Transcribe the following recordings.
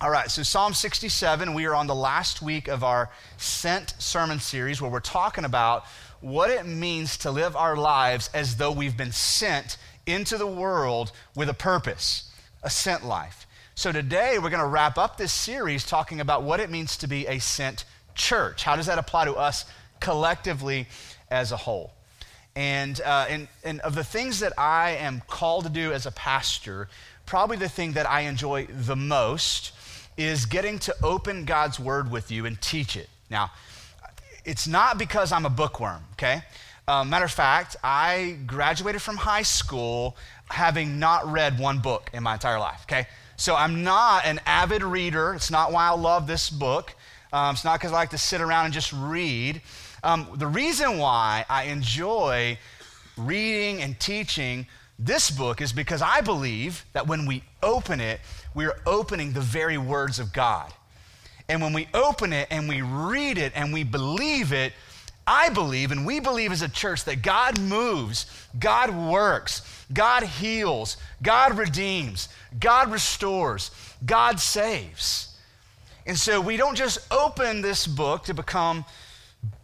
All right, so Psalm 67, we are on the last week of our Sent sermon series where we're talking about what it means to live our lives as though we've been sent into the world with a purpose, a sent life. So today we're going to wrap up this series talking about what it means to be a sent church. How does that apply to us collectively as a whole? And of the things that I am called to do as a pastor, probably the thing that I enjoy the most is getting to open God's word with you and teach it. Now, it's not because I'm a bookworm, okay? Matter of fact, I graduated from high school having not read one book in my entire life, okay? So I'm not an avid reader. It's not why I love this book. It's not because I like to sit around and just read. The reason why I enjoy reading and teaching this book is because I believe that when we open it, we're opening the very words of God. And when we open it and we read it and we believe it, I believe, and we believe as a church, that God moves, God works, God heals, God redeems, God restores, God saves. And so we don't just open this book to become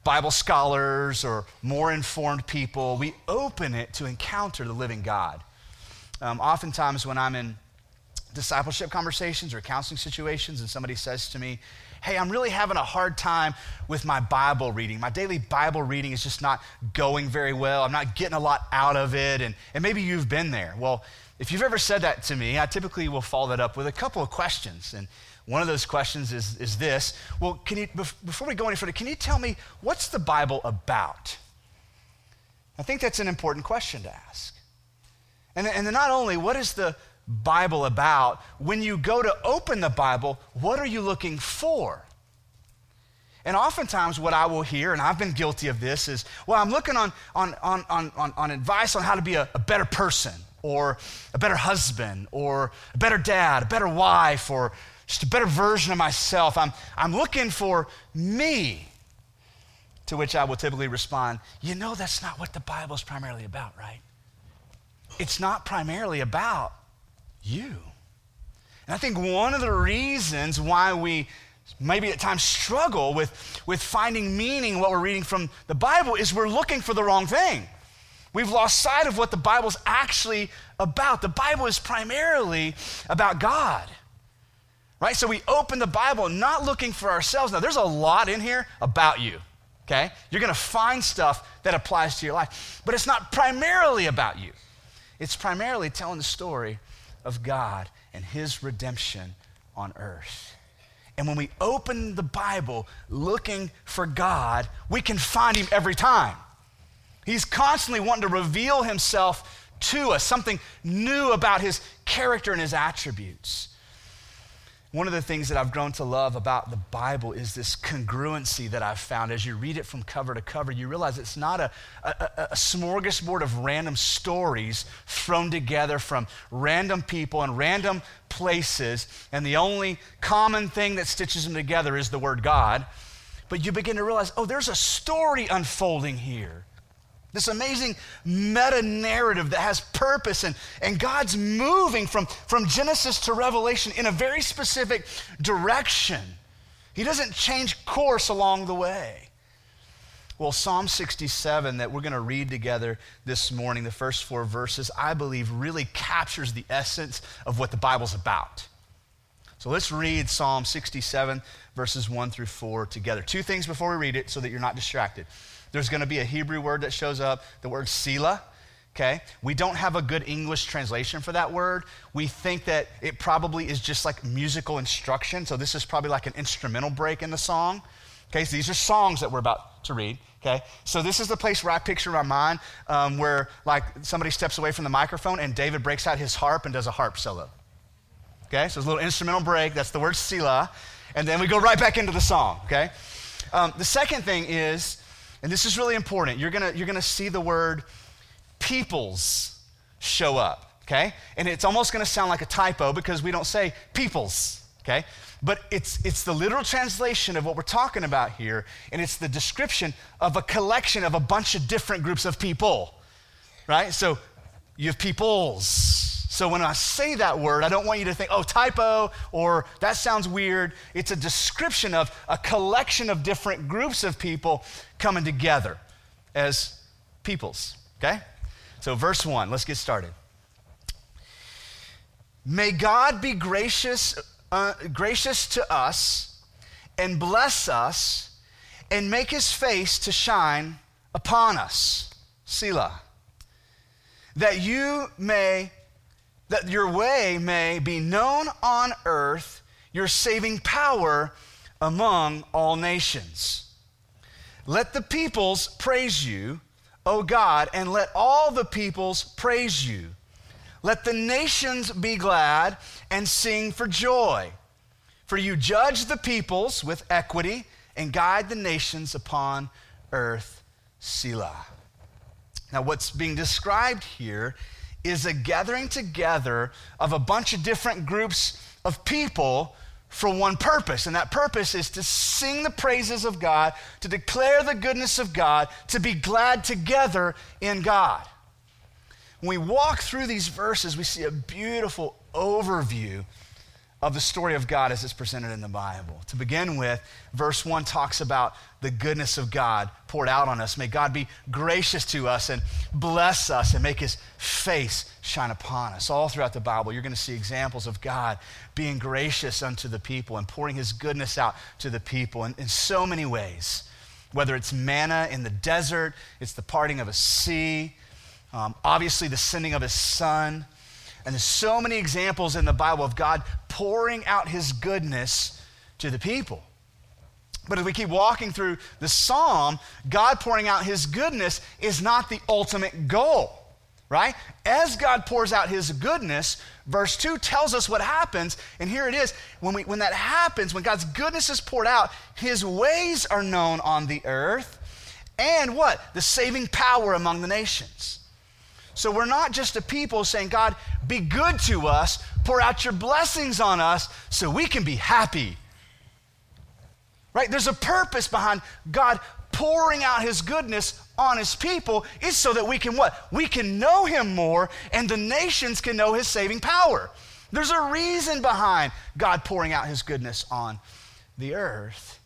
Bible scholars or more informed people. We open it to encounter the living God. Oftentimes when I'm in discipleship conversations or counseling situations and somebody says to me, hey, I'm really having a hard time with my Bible reading. My daily Bible reading is just not going very well. I'm not getting a lot out of it. And maybe you've been there. Well, if you've ever said that to me, I typically will follow that up with a couple of questions. And one of those questions is this. Well, can you, before we go any further, can you tell me, what's the Bible about? I think that's an important question to ask. And then not only, what is the Bible about? When you go to open the Bible, what are you looking for? And oftentimes what I will hear, and I've been guilty of this, is, well, I'm looking on advice on how to be a better person, or a better husband, or a better dad, a better wife, or just a better version of myself. I'm looking for me. To which I will typically respond, you know, that's not what the Bible is primarily about, right? It's not primarily about you. And I think one of the reasons why we maybe at times struggle with finding meaning in what we're reading from the Bible is we're looking for the wrong thing. We've lost sight of what the Bible's actually about. The Bible is primarily about God, right? So we open the Bible not looking for ourselves. Now, there's a lot in here about you, okay? You're going to find stuff that applies to your life, but it's not primarily about you. It's primarily telling the story of God and his redemption on earth. And when we open the Bible looking for God, we can find him every time. He's constantly wanting to reveal himself to us, something new about his character and his attributes. One of the things that I've grown to love about the Bible is this congruency that I've found. As you read it from cover to cover, you realize it's not a smorgasbord of random stories thrown together from random people and random places, and the only common thing that stitches them together is the word God. But you begin to realize, oh, there's a story unfolding here. This amazing meta-narrative that has purpose, and God's moving from Genesis to Revelation in a very specific direction. He doesn't change course along the way. Well, Psalm 67 that we're going to read together this morning, the first four verses, I believe really captures the essence of what the Bible's about. So let's read Psalm 67 verses 1 through 4 together. Two things before we read it so that you're not distracted. There's going to be a Hebrew word that shows up, the word Selah, okay? We don't have a good English translation for that word. We think that it probably is just like musical instruction, so this is probably like an instrumental break in the song, okay? So these are songs that we're about to read, okay? So this is the place where I picture in my mind where like somebody steps away from the microphone and David breaks out his harp and does a harp solo, okay? So it's a little instrumental break, that's the word Selah, and then we go right back into the song, okay? The second thing is, and this is really important, You're gonna see the word peoples show up, okay? And it's almost gonna sound like a typo because we don't say peoples, okay? But it's the literal translation of what we're talking about here, and it's the description of a collection of a bunch of different groups of people, right? So you have peoples, So when I say that word, I don't want you to think, oh, typo, or that sounds weird. It's a description of a collection of different groups of people coming together as peoples, okay? So verse 1, let's get started. May God be gracious to us and bless us and make his face to shine upon us, Selah, that your way may be known on earth, your saving power among all nations. Let the peoples praise you, O God, and let all the peoples praise you. Let the nations be glad and sing for joy, for you judge the peoples with equity and guide the nations upon earth, Selah. Now, what's being described here is a gathering together of a bunch of different groups of people for one purpose, and that purpose is to sing the praises of God, to declare the goodness of God, to be glad together in God. When we walk through these verses, we see a beautiful overview of the story of God as it's presented in the Bible. To begin with, verse 1 talks about the goodness of God poured out on us. May God be gracious to us and bless us and make his face shine upon us. All throughout the Bible, you're going to see examples of God being gracious unto the people and pouring his goodness out to the people in so many ways, whether it's manna in the desert, it's the parting of a sea, obviously the sending of his son. And there's so many examples in the Bible of God pouring out his goodness to the people. But as we keep walking through the psalm, God pouring out his goodness is not the ultimate goal, right? As God pours out his goodness, verse 2 tells us what happens, and here it is. When that happens, when God's goodness is poured out, his ways are known on the earth, and what? The saving power among the nations. So we're not just a people saying, God, be good to us, pour out your blessings on us so we can be happy. Right? There's a purpose behind God pouring out his goodness on his people. It's so that we can what? We can know him more and the nations can know his saving power. There's a reason behind God pouring out his goodness on the earth.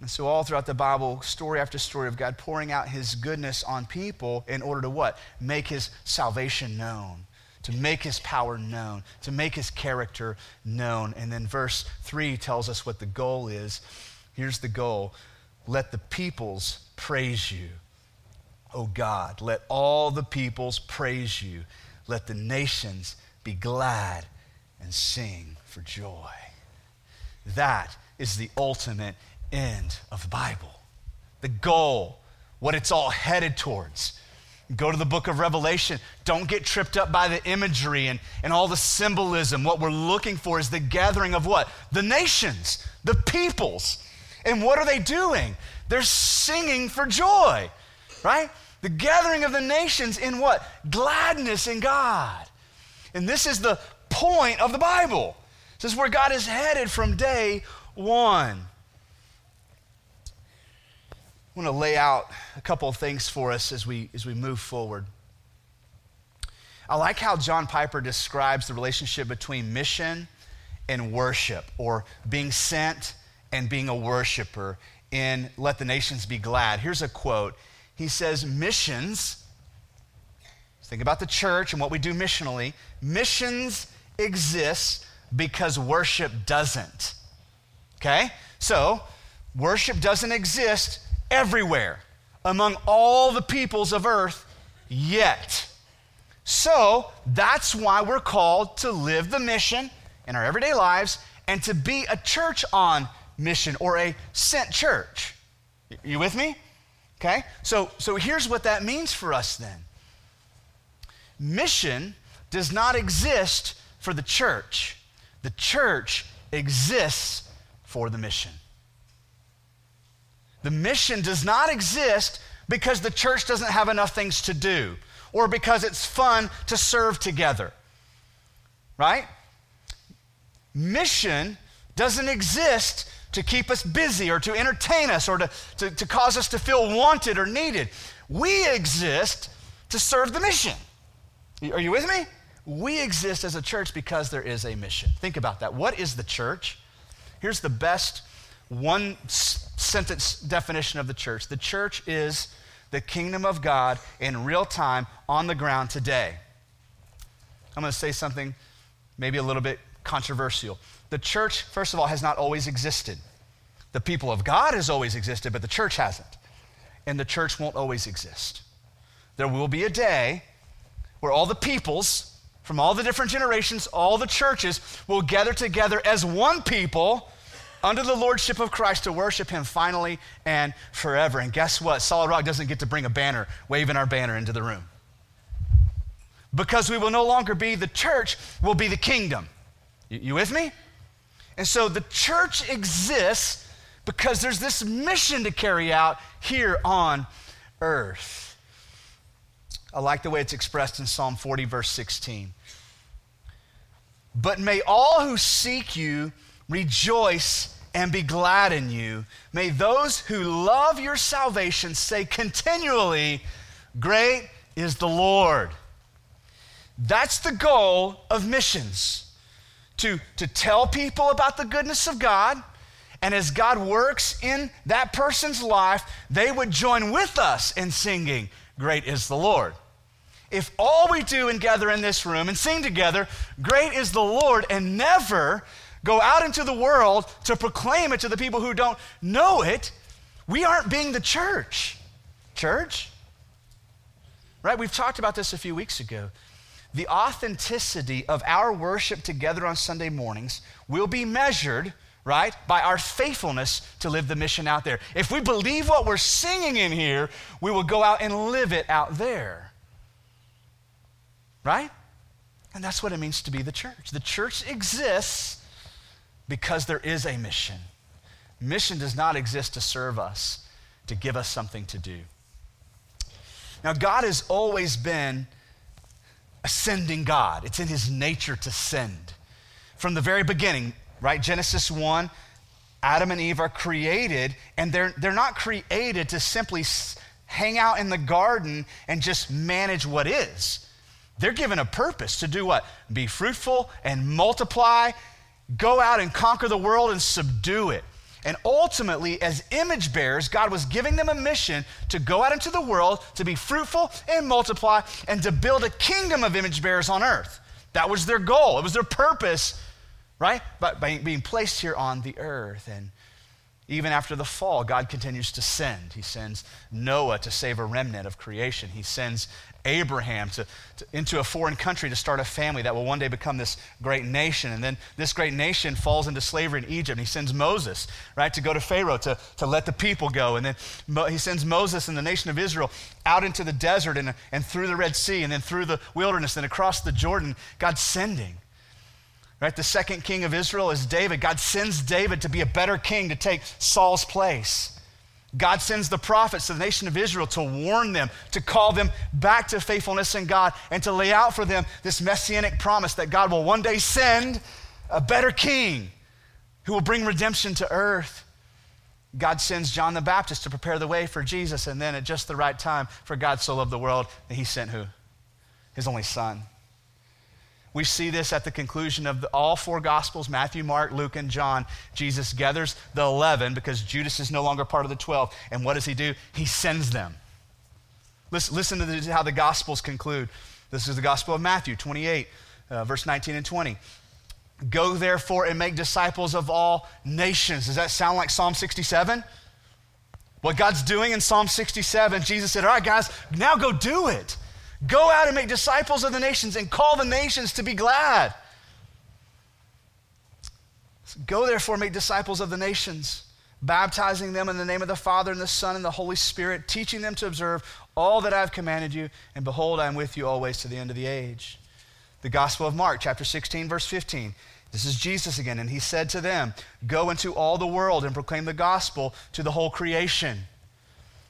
And so all throughout the Bible, story after story of God pouring out his goodness on people in order to what? Make his salvation known, to make his power known, to make his character known. And then verse 3 tells us what the goal is. Here's the goal. Let the peoples praise you, O God. Let all the peoples praise you. Let the nations be glad and sing for joy. That is the ultimate end of the Bible, the goal, what it's all headed towards. Go to the book of Revelation. Don't get tripped up by the imagery and all the symbolism. What we're looking for is the gathering of what? The nations, the peoples. And what are they doing? They're singing for joy, right? The gathering of the nations in what? Gladness in God. And this is the point of the Bible. This is where God is headed from day one. I want to lay out a couple of things for us as we move forward. I like how John Piper describes the relationship between mission and worship, or being sent and being a worshiper in Let the Nations Be Glad. Here's a quote. He says, missions, think about the church and what we do missionally, missions exist because worship doesn't, okay? So worship doesn't exist everywhere among all the peoples of earth yet. So that's why we're called to live the mission in our everyday lives and to be a church on mission or a sent church. You with me? Okay? So here's what that means for us then. Mission does not exist for the church. The church exists for the mission. The mission does not exist because the church doesn't have enough things to do or because it's fun to serve together, right? Mission doesn't exist to keep us busy or to entertain us or to cause us to feel wanted or needed. We exist to serve the mission. Are you with me? We exist as a church because there is a mission. Think about that. What is the church? Here's the best one sentence definition of the church. The church is the kingdom of God in real time on the ground today. I'm going to say something maybe a little bit controversial. The church, first of all, has not always existed. The people of God has always existed, but the church hasn't. And the church won't always exist. There will be a day where all the peoples from all the different generations, all the churches will gather together as one people under the lordship of Christ to worship him finally and forever. And guess what? Solid Rock doesn't get to bring a banner, waving our banner into the room. Because we will no longer be the church, we'll be the kingdom. You with me? And so the church exists because there's this mission to carry out here on earth. I like the way it's expressed in Psalm 40, verse 16. But may all who seek you rejoice and be glad in you. May those who love your salvation say continually, great is the Lord. That's the goal of missions, to tell people about the goodness of God. And as God works in that person's life, they would join with us in singing, great is the Lord. If all we do and gather in this room and sing together, great is the Lord, and never go out into the world to proclaim it to the people who don't know it, we aren't being the church. Church? Right? We've talked about this a few weeks ago. The authenticity of our worship together on Sunday mornings will be measured, right, by our faithfulness to live the mission out there. If we believe what we're singing in here, we will go out and live it out there. Right? And that's what it means to be the church. The church exists because there is a mission. Mission does not exist to serve us, to give us something to do. Now, God has always been a sending God. It's in his nature to send. From the very beginning, right? Genesis 1, Adam and Eve are created, and they're not created to simply hang out in the garden and just manage what is. They're given a purpose to do what? Be fruitful and multiply, go out and conquer the world and subdue it. And ultimately, as image bearers, God was giving them a mission to go out into the world, to be fruitful and multiply, and to build a kingdom of image bearers on earth. That was their goal. It was their purpose, right? By being placed here on the earth. And even after the fall, God continues to send. He sends Noah to save a remnant of creation. He sends Abraham into a foreign country to start a family that will one day become this great nation. And then this great nation falls into slavery in Egypt. And he sends Moses, right, to go to Pharaoh to let the people go. And then he sends Moses and the nation of Israel out into the desert and through the Red Sea and then through the wilderness and across the Jordan. God's sending. Right, the second king of Israel is David. God sends David to be a better king, to take Saul's place. God sends the prophets to the nation of Israel to warn them, to call them back to faithfulness in God, and to lay out for them this messianic promise that God will one day send a better king who will bring redemption to earth. God sends John the Baptist to prepare the way for Jesus, and then at just the right time, for God so loved the world, that he sent who? His only son. We see this at the conclusion of all four Gospels, Matthew, Mark, Luke, and John. Jesus gathers the 11 because Judas is no longer part of the 12. And what does he do? He sends them. Listen to how the Gospels conclude. This is the Gospel of Matthew 28, verse 19 and 20. Go therefore and make disciples of all nations. Does that sound like Psalm 67? What God's doing in Psalm 67, Jesus said, all right, guys, now go do it. Go out and make disciples of the nations and call the nations to be glad. So go therefore make disciples of the nations, baptizing them in the name of the Father and the Son and the Holy Spirit, teaching them to observe all that I have commanded you, and behold, I am with you always to the end of the age. The Gospel of Mark, chapter 16, verse 15. This is Jesus again, and he said to them, go into all the world and proclaim the gospel to the whole creation.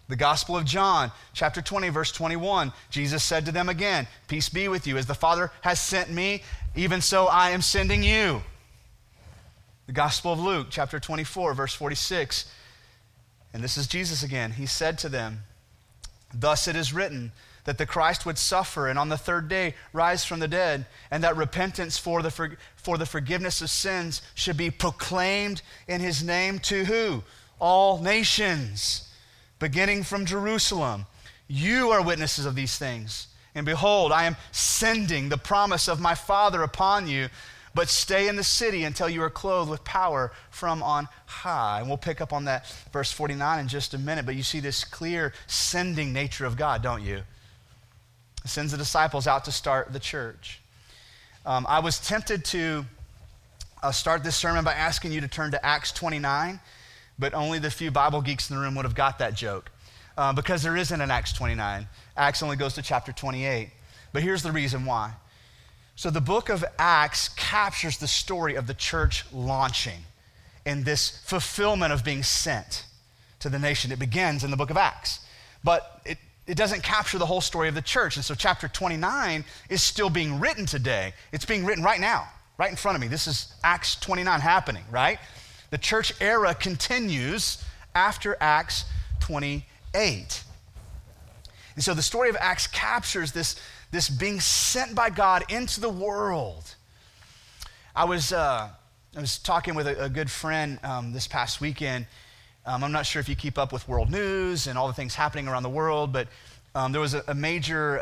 The Gospel of John, chapter 20, verse 21, Jesus said to them again, peace be with you. As the Father has sent me, even so I am sending you. The Gospel of Luke, chapter 24, verse 46, and this is Jesus again. He said to them, thus it is written, that the Christ would suffer and on the third day rise from the dead, and that repentance for the forgiveness of sins should be proclaimed in his name to who? All nations, beginning from Jerusalem. You are witnesses of these things. And behold, I am sending the promise of my Father upon you, but stay in the city until you are clothed with power from on high. And we'll pick up on that verse 49 in just a minute, but you see this clear sending nature of God, don't you? He sends the disciples out to start the church. I was tempted to start this sermon by asking you to turn to Acts 29, but only the few Bible geeks in the room would have got that joke because there isn't an Acts 29. Acts only goes to chapter 28, but here's the reason why. So the book of Acts captures the story of the church launching and this fulfillment of being sent to the nation. It begins in the book of Acts, but it doesn't capture the whole story of the church. And so chapter 29 is still being written today. It's being written right now, right in front of me. This is Acts 29 happening, right? The church era continues after Acts 28. And so the story of Acts captures this being sent by God into the world. I was talking with a good friend this past weekend. I'm not sure if you keep up with world news and all the things happening around the world, but there was a major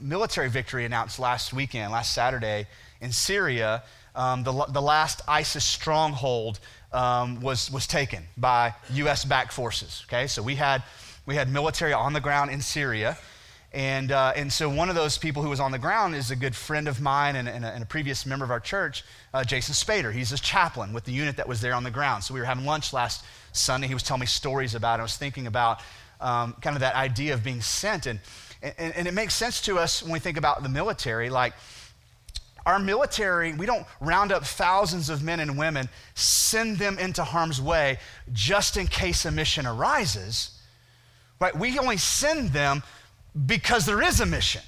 military victory announced last Saturday in Syria. The last ISIS stronghold was taken by U.S.-backed forces, okay? So we had military on the ground in Syria. And so one of those people who was on the ground is a good friend of mine and a previous member of our church, Jason Spader. He's a chaplain with the unit that was there on the ground. So we were having lunch last Sunday. He was telling me stories about it. I was thinking about kind of that idea of being sent. And it makes sense to us when we think about the military. Like our military, we don't round up thousands of men and women, send them into harm's way just in case a mission arises, right? We only send them because there is a mission.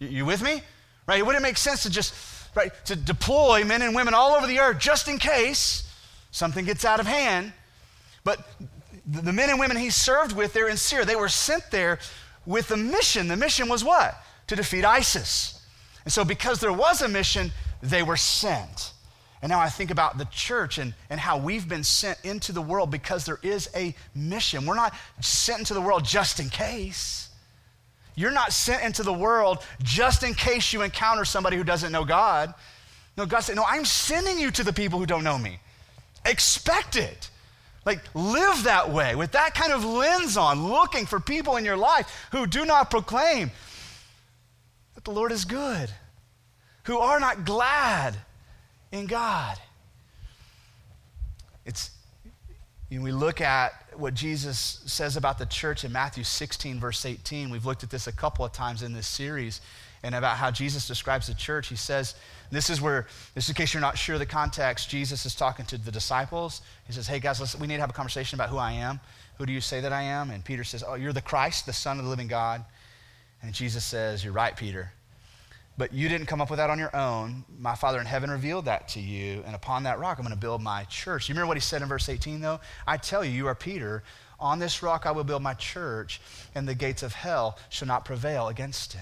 You with me? Right? It wouldn't make sense to just, right, to deploy men and women all over the earth just in case something gets out of hand. But the men and women he served with there in Syria, they were sent there with a mission. The mission was what? To defeat ISIS. And so because there was a mission, they were sent. And now I think about the church and how we've been sent into the world because there is a mission. We're not sent into the world just in case. You're not sent into the world just in case you encounter somebody who doesn't know God. No, God said, no, I'm sending you to the people who don't know me. Expect it. Like, live that way with that kind of lens on, looking for people in your life who do not proclaim that the Lord is good, who are not glad in God. We look at what Jesus says about the church in Matthew 16, verse 18. We've looked at this a couple of times in this series, and about how Jesus describes the church. He says, this is in case you're not sure of the context, Jesus is talking to the disciples. He says, hey guys, we need to have a conversation about who I am. Who do you say that I am? And Peter says, oh, you're the Christ, the Son of the living God. And Jesus says, you're right, Peter. But you didn't come up with that on your own. My Father in heaven revealed that to you, and upon that rock I'm going to build my church. You remember what he said in verse 18, though? I tell you, you are Peter. On this rock I will build my church, and the gates of hell shall not prevail against it.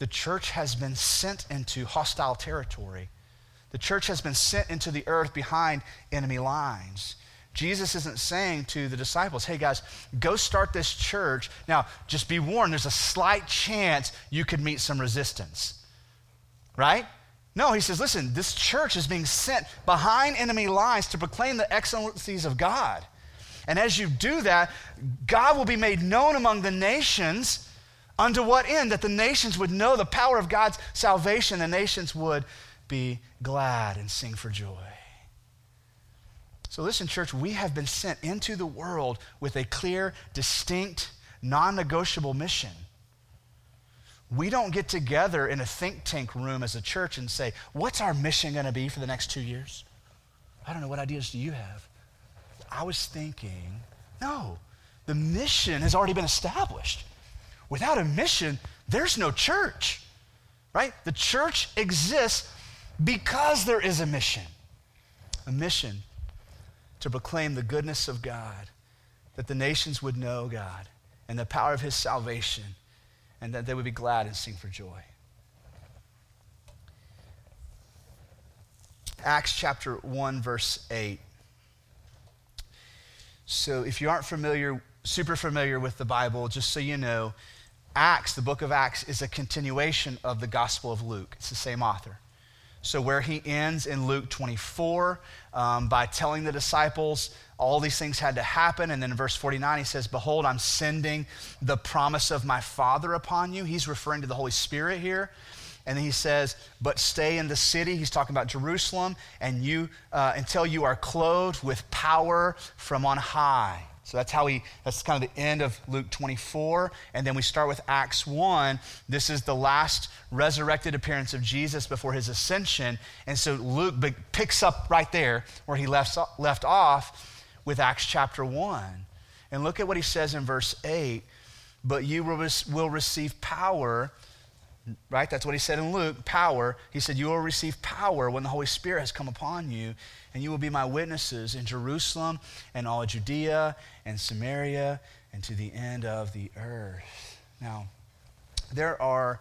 The church has been sent into hostile territory. The church has been sent into the earth behind enemy lines. Jesus isn't saying to the disciples, hey guys, go start this church. Now, just be warned, there's a slight chance you could meet some resistance. Right? No, he says, listen, this church is being sent behind enemy lines to proclaim the excellencies of God. And as you do that, God will be made known among the nations. Unto what end? That the nations would know the power of God's salvation. The nations would be glad and sing for joy. So listen, church, we have been sent into the world with a clear, distinct, non-negotiable mission. We don't get together in a think tank room as a church and say, what's our mission going to be for the next 2 years? I don't know, what ideas do you have? I was thinking, no, the mission has already been established. Without a mission, there's no church, right? The church exists because there is a mission to proclaim the goodness of God, that the nations would know God and the power of his salvation, and that they would be glad and sing for joy. Acts chapter 1, verse 8. So if you aren't super familiar with the Bible, just so you know, Acts, the book of Acts, is a continuation of the Gospel of Luke. It's the same author. So where he ends in Luke 24, by telling the disciples all these things had to happen, and then in verse 49 he says, "Behold, I'm sending the promise of my Father upon you." He's referring to the Holy Spirit here. And then he says, "But stay in the city." He's talking about Jerusalem, "and you until you are clothed with power from on high." So that's kind of the end of Luke 24. And then we start with Acts 1. This is the last resurrected appearance of Jesus before his ascension. And so Luke picks up right there where he left off with Acts chapter 1. And look at what he says in verse 8. "But you will receive power," right? That's what he said in Luke, power. He said, "You will receive power when the Holy Spirit has come upon you, and you will be my witnesses in Jerusalem and all Judea and Samaria and to the end of the earth." Now, there are,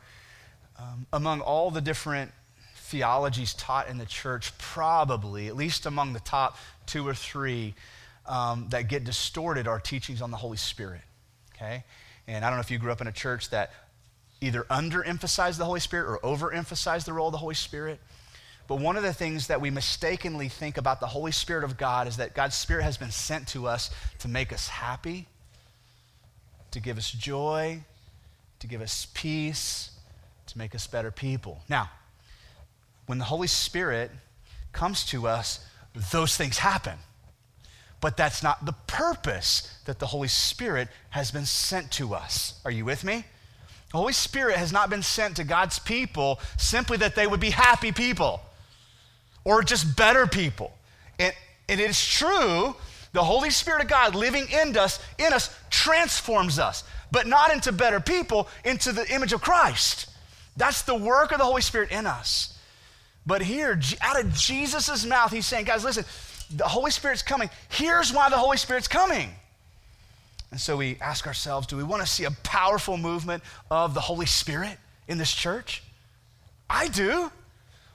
among all the different theologies taught in the church, probably, at least among the top two or three that get distorted, are teachings on the Holy Spirit, okay? And I don't know if you grew up in a church that either underemphasize the Holy Spirit or overemphasize the role of the Holy Spirit. But one of the things that we mistakenly think about the Holy Spirit of God is that God's Spirit has been sent to us to make us happy, to give us joy, to give us peace, to make us better people. Now, when the Holy Spirit comes to us, those things happen. But that's not the purpose that the Holy Spirit has been sent to us. Are you with me? The Holy Spirit has not been sent to God's people simply that they would be happy people or just better people. And it is true, the Holy Spirit of God living in us transforms us, but not into better people, into the image of Christ. That's the work of the Holy Spirit in us. But here, out of Jesus' mouth, he's saying, guys, listen, the Holy Spirit's coming. Here's why the Holy Spirit's coming. And so we ask ourselves, do we want to see a powerful movement of the Holy Spirit in this church? I do.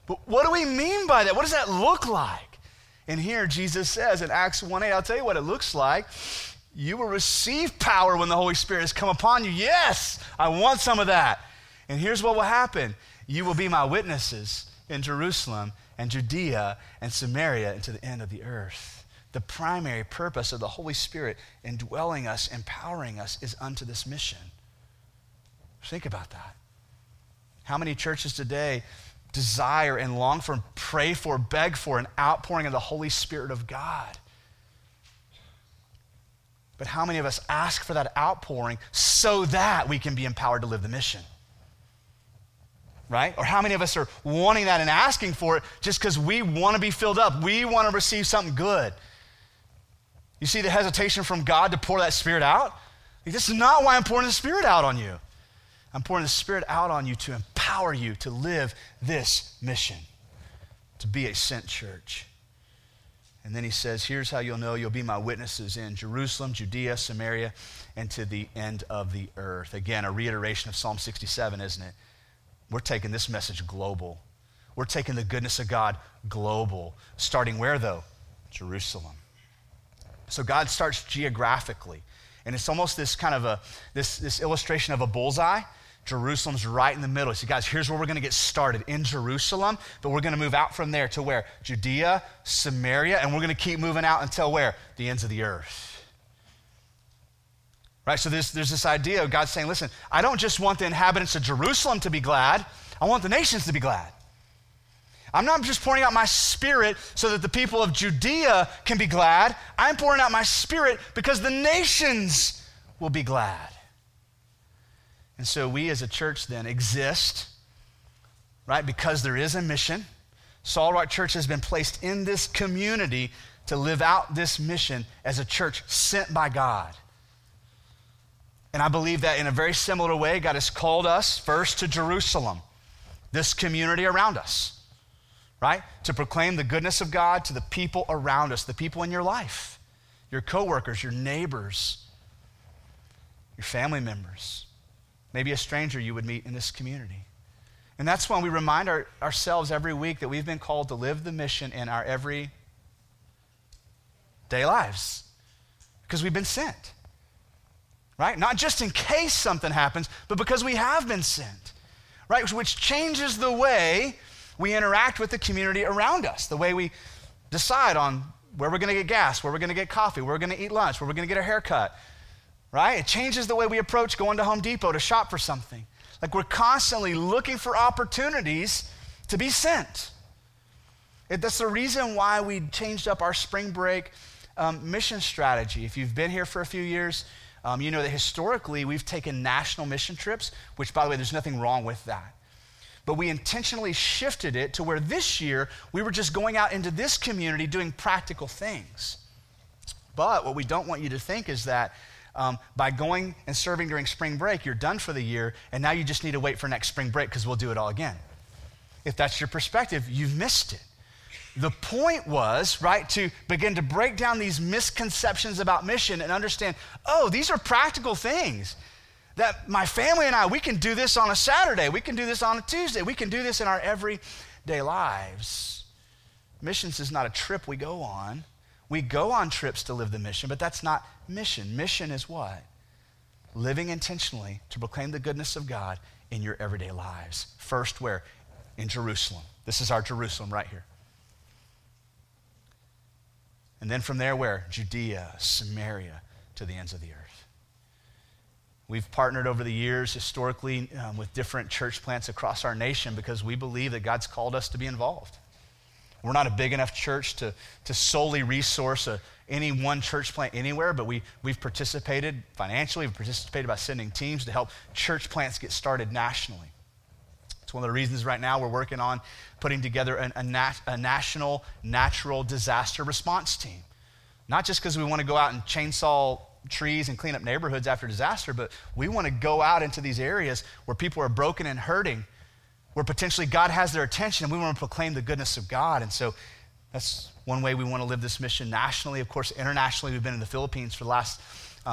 But what do we mean by that? What does that look like? And here Jesus says in Acts 1:8, I'll tell you what it looks like. You will receive power when the Holy Spirit has come upon you. Yes, I want some of that. And here's what will happen. You will be my witnesses in Jerusalem and Judea and Samaria and to the end of the earth. The primary purpose of the Holy Spirit indwelling us, empowering us, is unto this mission. Think about that. How many churches today desire and long for, pray for, beg for an outpouring of the Holy Spirit of God? But how many of us ask for that outpouring so that we can be empowered to live the mission? Right? Or how many of us are wanting that and asking for it just because we want to be filled up? We want to receive something good. You see the hesitation from God to pour that Spirit out? Like, this is not why I'm pouring the Spirit out on you. I'm pouring the Spirit out on you to empower you to live this mission, to be a sent church. And then he says, here's how you'll know you'll be my witnesses in Jerusalem, Judea, Samaria, and to the end of the earth. Again, a reiteration of Psalm 67, isn't it? We're taking this message global. We're taking the goodness of God global. Starting where, though? Jerusalem. So God starts geographically, and it's almost this kind of this illustration of a bullseye. Jerusalem's right in the middle. So guys, here's where we're going to get started, in Jerusalem, but we're going to move out from there to where? Judea, Samaria, and we're going to keep moving out until where? The ends of the earth. Right? So there's this idea of God saying, listen, I don't just want the inhabitants of Jerusalem to be glad. I want the nations to be glad. I'm not just pouring out my Spirit so that the people of Judea can be glad. I'm pouring out my Spirit because the nations will be glad. And so we as a church then exist, right, because there is a mission. Solid Rock Church has been placed in this community to live out this mission as a church sent by God. And I believe that in a very similar way, God has called us first to Jerusalem, this community around us. Right? To proclaim the goodness of God to the people around us, the people in your life, your coworkers, your neighbors, your family members. maybe a stranger you would meet in this community. And that's why we remind ourselves every week that we've been called to live the mission in our everyday lives, because we've been sent, right? Not just in case something happens, but because we have been sent, right? Which changes the way we interact with the community around us, the way we decide on where we're going to get gas, where we're going to get coffee, where we're going to eat lunch, where we're going to get a haircut, right? It changes the way we approach going to Home Depot to shop for something. Like, we're constantly looking for opportunities to be sent. That's the reason why we changed up our spring break mission strategy. If you've been here for a few years, you know that historically we've taken national mission trips, which, by the way, there's nothing wrong with that. But we intentionally shifted it to where this year we were just going out into this community doing practical things. But what we don't want you to think is that by going and serving during spring break, you're done for the year, and now you just need to wait for next spring break because we'll do it all again. If that's your perspective, you've missed it. The point was, right, to begin to break down these misconceptions about mission and understand, oh, these are practical things that my family and I, we can do this on a Saturday, we can do this on a Tuesday, we can do this in our everyday lives. Missions is not a trip we go on. We go on trips to live the mission, but that's not mission. Mission is what? Living intentionally to proclaim the goodness of God in your everyday lives. First, where? In Jerusalem. This is our Jerusalem right here. And then from there, where? Judea, Samaria, to the ends of the earth. We've partnered over the years historically with different church plants across our nation because we believe that God's called us to be involved. We're not a big enough church to solely resource any one church plant anywhere, but we've participated financially, we've participated by sending teams to help church plants get started nationally. It's one of the reasons right now we're working on putting together a national natural disaster response team. Not just because we want to go out and chainsaw trees and clean up neighborhoods after disaster, but we want to go out into these areas where people are broken and hurting, where potentially God has their attention, and we want to proclaim the goodness of God. And so that's one way we want to live this mission nationally. Of course, internationally, we've been in the Philippines for the last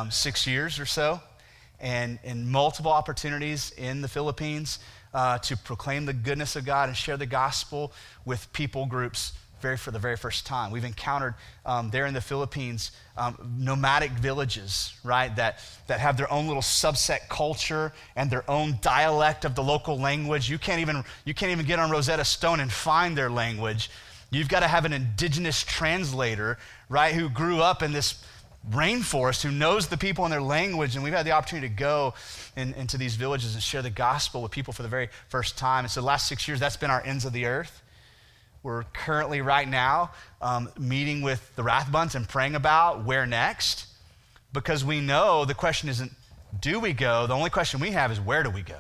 6 years or so, and in multiple opportunities in the Philippines to proclaim the goodness of God and share the gospel with people groups for the very first time. We've encountered there in the Philippines nomadic villages, right, that have their own little subset culture and their own dialect of the local language. You can't even get on Rosetta Stone and find their language. You've got to have an indigenous translator, right, who grew up in this rainforest, who knows the people and their language. And we've had the opportunity to go into these villages and share the gospel with people for the very first time. And so the last 6 years, that's been our ends of the earth. We're currently right now meeting with the Rathbuns and praying about where next, because we know the question isn't, do we go? The only question we have is, where do we go?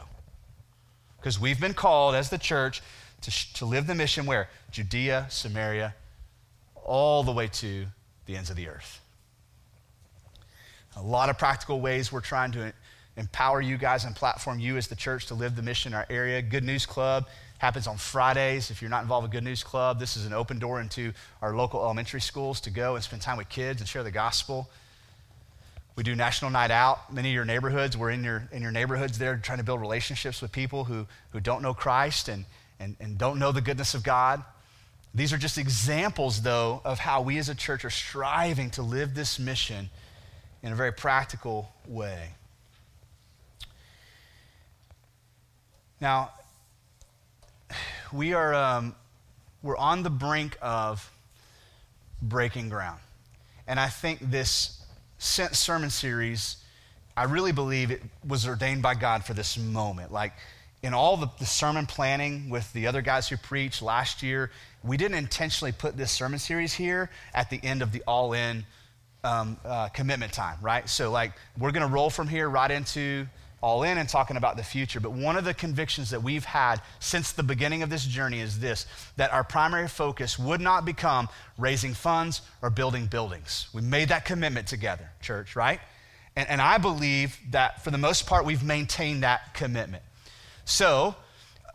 Because we've been called as the church to live the mission where? Judea, Samaria, all the way to the ends of the earth. A lot of practical ways we're trying to empower you guys and platform you as the church to live the mission in our area. Good News Club happens on Fridays. If you're not involved with Good News Club, this is an open door into our local elementary schools to go and spend time with kids and share the gospel. We do National Night Out. Many of your neighborhoods, we're in your neighborhoods there trying to build relationships with people who don't know Christ and don't know the goodness of God. These are just examples, though, of how we as a church are striving to live this mission in a very practical way. Now, we're on the brink of breaking ground. And I think this Sent sermon series, I really believe it was ordained by God for this moment. Like, in all the sermon planning with the other guys who preached last year, we didn't intentionally put this sermon series here at the end of the all-in commitment time, right? So, like, we're going to roll from here right into all in and talking about the future. But one of the convictions that we've had since the beginning of this journey is this, that our primary focus would not become raising funds or building buildings. We made that commitment together, church, right? And I believe that for the most part, we've maintained that commitment. So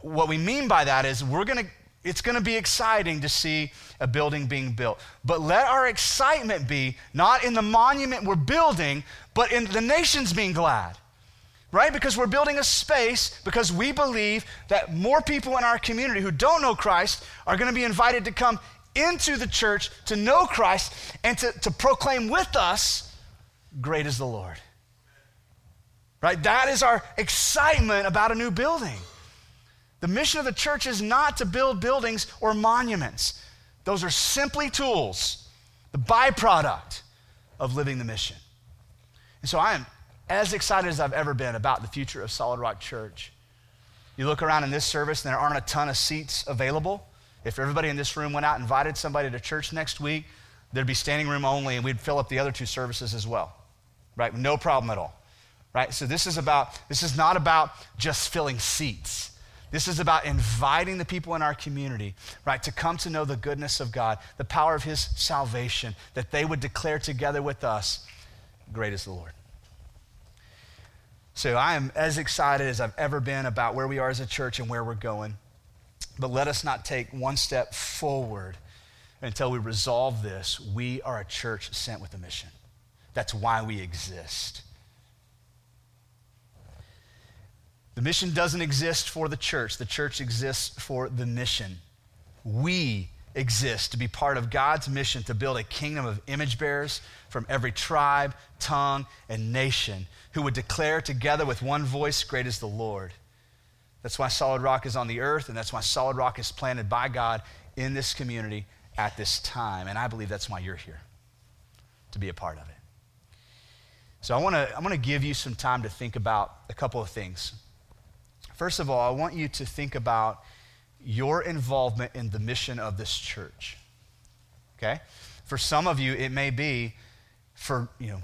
what we mean by that is it's gonna be exciting to see a building being built. But let our excitement be not in the monument we're building, but in the nations being glad. right? Because we're building a space because we believe that more people in our community who don't know Christ are going to be invited to come into the church to know Christ and to proclaim with us, great is the Lord. Right? That is our excitement about a new building. The mission of the church is not to build buildings or monuments. Those are simply tools, the byproduct of living the mission. And so I am as excited as I've ever been about the future of Solid Rock Church. You look around in this service and there aren't a ton of seats available. If everybody in this room went out and invited somebody to church next week, there'd be standing room only and we'd fill up the other two services as well, right? No problem at all, right? So this is not about just filling seats. This is about inviting the people in our community, right, to come to know the goodness of God, the power of his salvation, that they would declare together with us, great is the Lord. So I am as excited as I've ever been about where we are as a church and where we're going. But let us not take one step forward until we resolve this. We are a church sent with a mission. That's why we exist. The mission doesn't exist for the church. The church exists for the mission. We exist to be part of God's mission to build a kingdom of image bearers from every tribe, tongue, and nation who would declare together with one voice, great is the Lord. That's why Solid Rock is on the earth, and that's why Solid Rock is planted by God in this community at this time. And I believe that's why you're here, to be a part of it. So I want to give you some time to think about a couple of things. First of all, I want you to think about your involvement in the mission of this church, okay? For some of you, it may be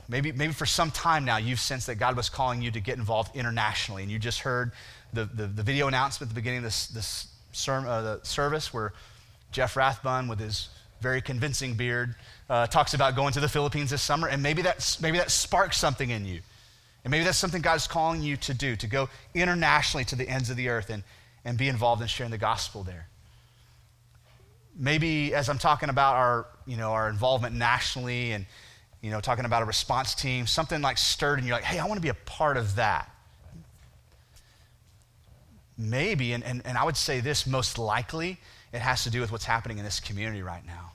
maybe for some time now, you've sensed that God was calling you to get involved internationally, and you just heard the video announcement at the beginning of the service where Jeff Rathbun, with his very convincing beard, talks about going to the Philippines this summer, and maybe that sparks something in you. And maybe that's something God's calling you to do, to go internationally to the ends of the earth and be involved in sharing the gospel there. Maybe as I'm talking about our involvement nationally and, talking about a response team, something like stirred and you're like, hey, I want to be a part of that. Maybe, and I would say this, most likely, it has to do with what's happening in this community right now.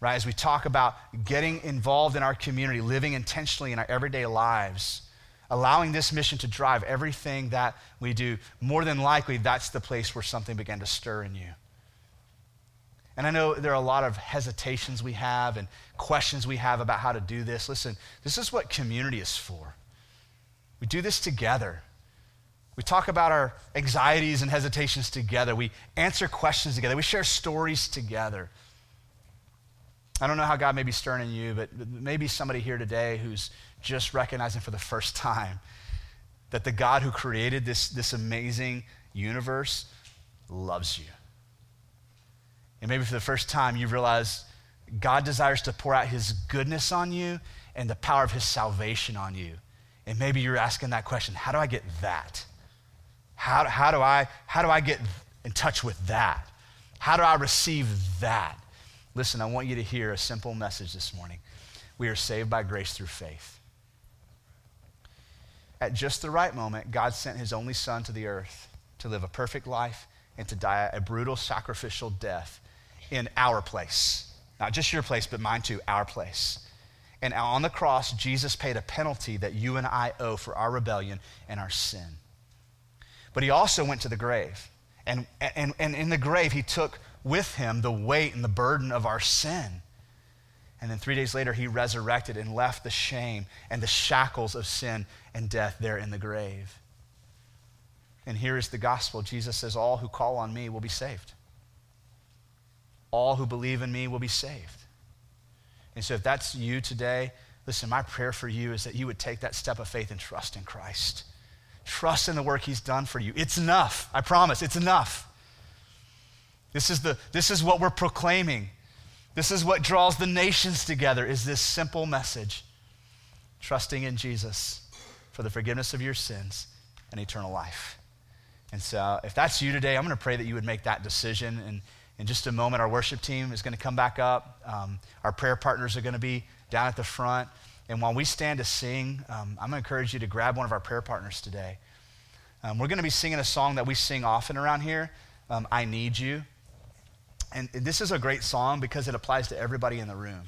Right, as we talk about getting involved in our community, living intentionally in our everyday lives, allowing this mission to drive everything that we do, more than likely that's the place where something began to stir in you. And I know there are a lot of hesitations we have and questions we have about how to do this. Listen, this is what community is for. We do this together. We talk about our anxieties and hesitations together. We answer questions together. We share stories together. I don't know how God may be stirring in you, but maybe somebody here today who's just recognizing for the first time that the God who created this amazing universe loves you. And maybe for the first time you realize God desires to pour out his goodness on you and the power of his salvation on you. And maybe you're asking that question, how do I get that? How do I get in touch with that? How do I receive that? Listen, I want you to hear a simple message this morning. We are saved by grace through faith. At just the right moment, God sent his only son to the earth to live a perfect life and to die a brutal sacrificial death in our place. Not just your place, but mine too, our place. And on the cross, Jesus paid a penalty that you and I owe for our rebellion and our sin. But he also went to the grave. And in the grave, he took with him the weight and the burden of our sin. And then 3 days later, he resurrected and left the shame and the shackles of sin and death there in the grave. And here is the gospel. Jesus says, all who call on me will be saved. All who believe in me will be saved. And so if that's you today, listen, my prayer for you is that you would take that step of faith and trust in Christ. Trust in the work he's done for you. It's enough. I promise, it's enough. This is what we're proclaiming. This is what draws the nations together, is this simple message, trusting in Jesus for the forgiveness of your sins and eternal life. And so if that's you today, I'm gonna pray that you would make that decision. And in just a moment, our worship team is gonna come back up. Our prayer partners are gonna be down at the front. And while we stand to sing, I'm going to encourage you to grab one of our prayer partners today. We're going to be singing a song that we sing often around here, I Need You. And this is a great song because it applies to everybody in the room.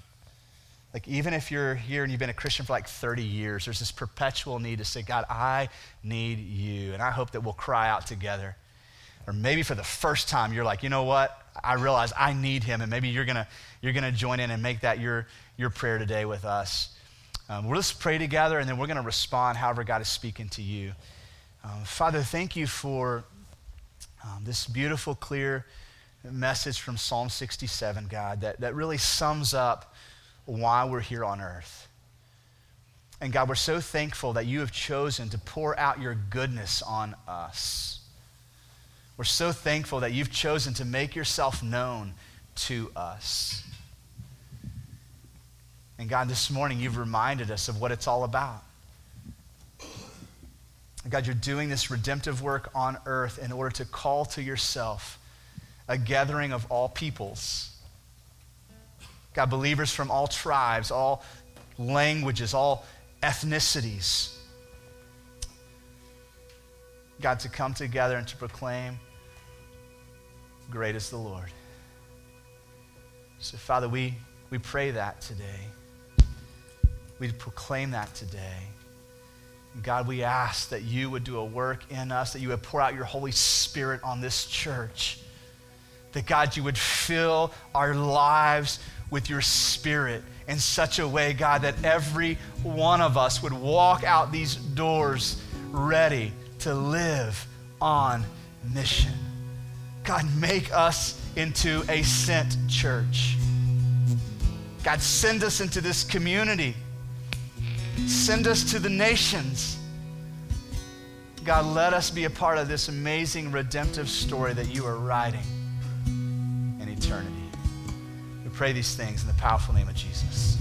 Like, even if you're here and you've been a Christian for like 30 years, there's this perpetual need to say, God, I need you. And I hope that we'll cry out together. Or maybe for the first time, you're like, you know what? I realize I need him. And maybe you're gonna join in and make that your prayer today with us. We'll just pray together, and then we're going to respond however God is speaking to you. Father, thank you for this beautiful, clear message from Psalm 67, God, that really sums up why we're here on earth. And God, we're so thankful that you have chosen to pour out your goodness on us. We're so thankful that you've chosen to make yourself known to us. And God, this morning you've reminded us of what it's all about. And God, you're doing this redemptive work on earth in order to call to yourself a gathering of all peoples. God, believers from all tribes, all languages, all ethnicities. God, to come together and to proclaim, great is the Lord. So, Father, we pray that today. We proclaim that today. And God, we ask that you would do a work in us, that you would pour out your Holy Spirit on this church, that, God, you would fill our lives with your Spirit in such a way, God, that every one of us would walk out these doors ready to live on mission. God, make us into a sent church. God, send us into this community. Send us to the nations. God, let us be a part of this amazing redemptive story that you are writing in eternity. We pray these things in the powerful name of Jesus.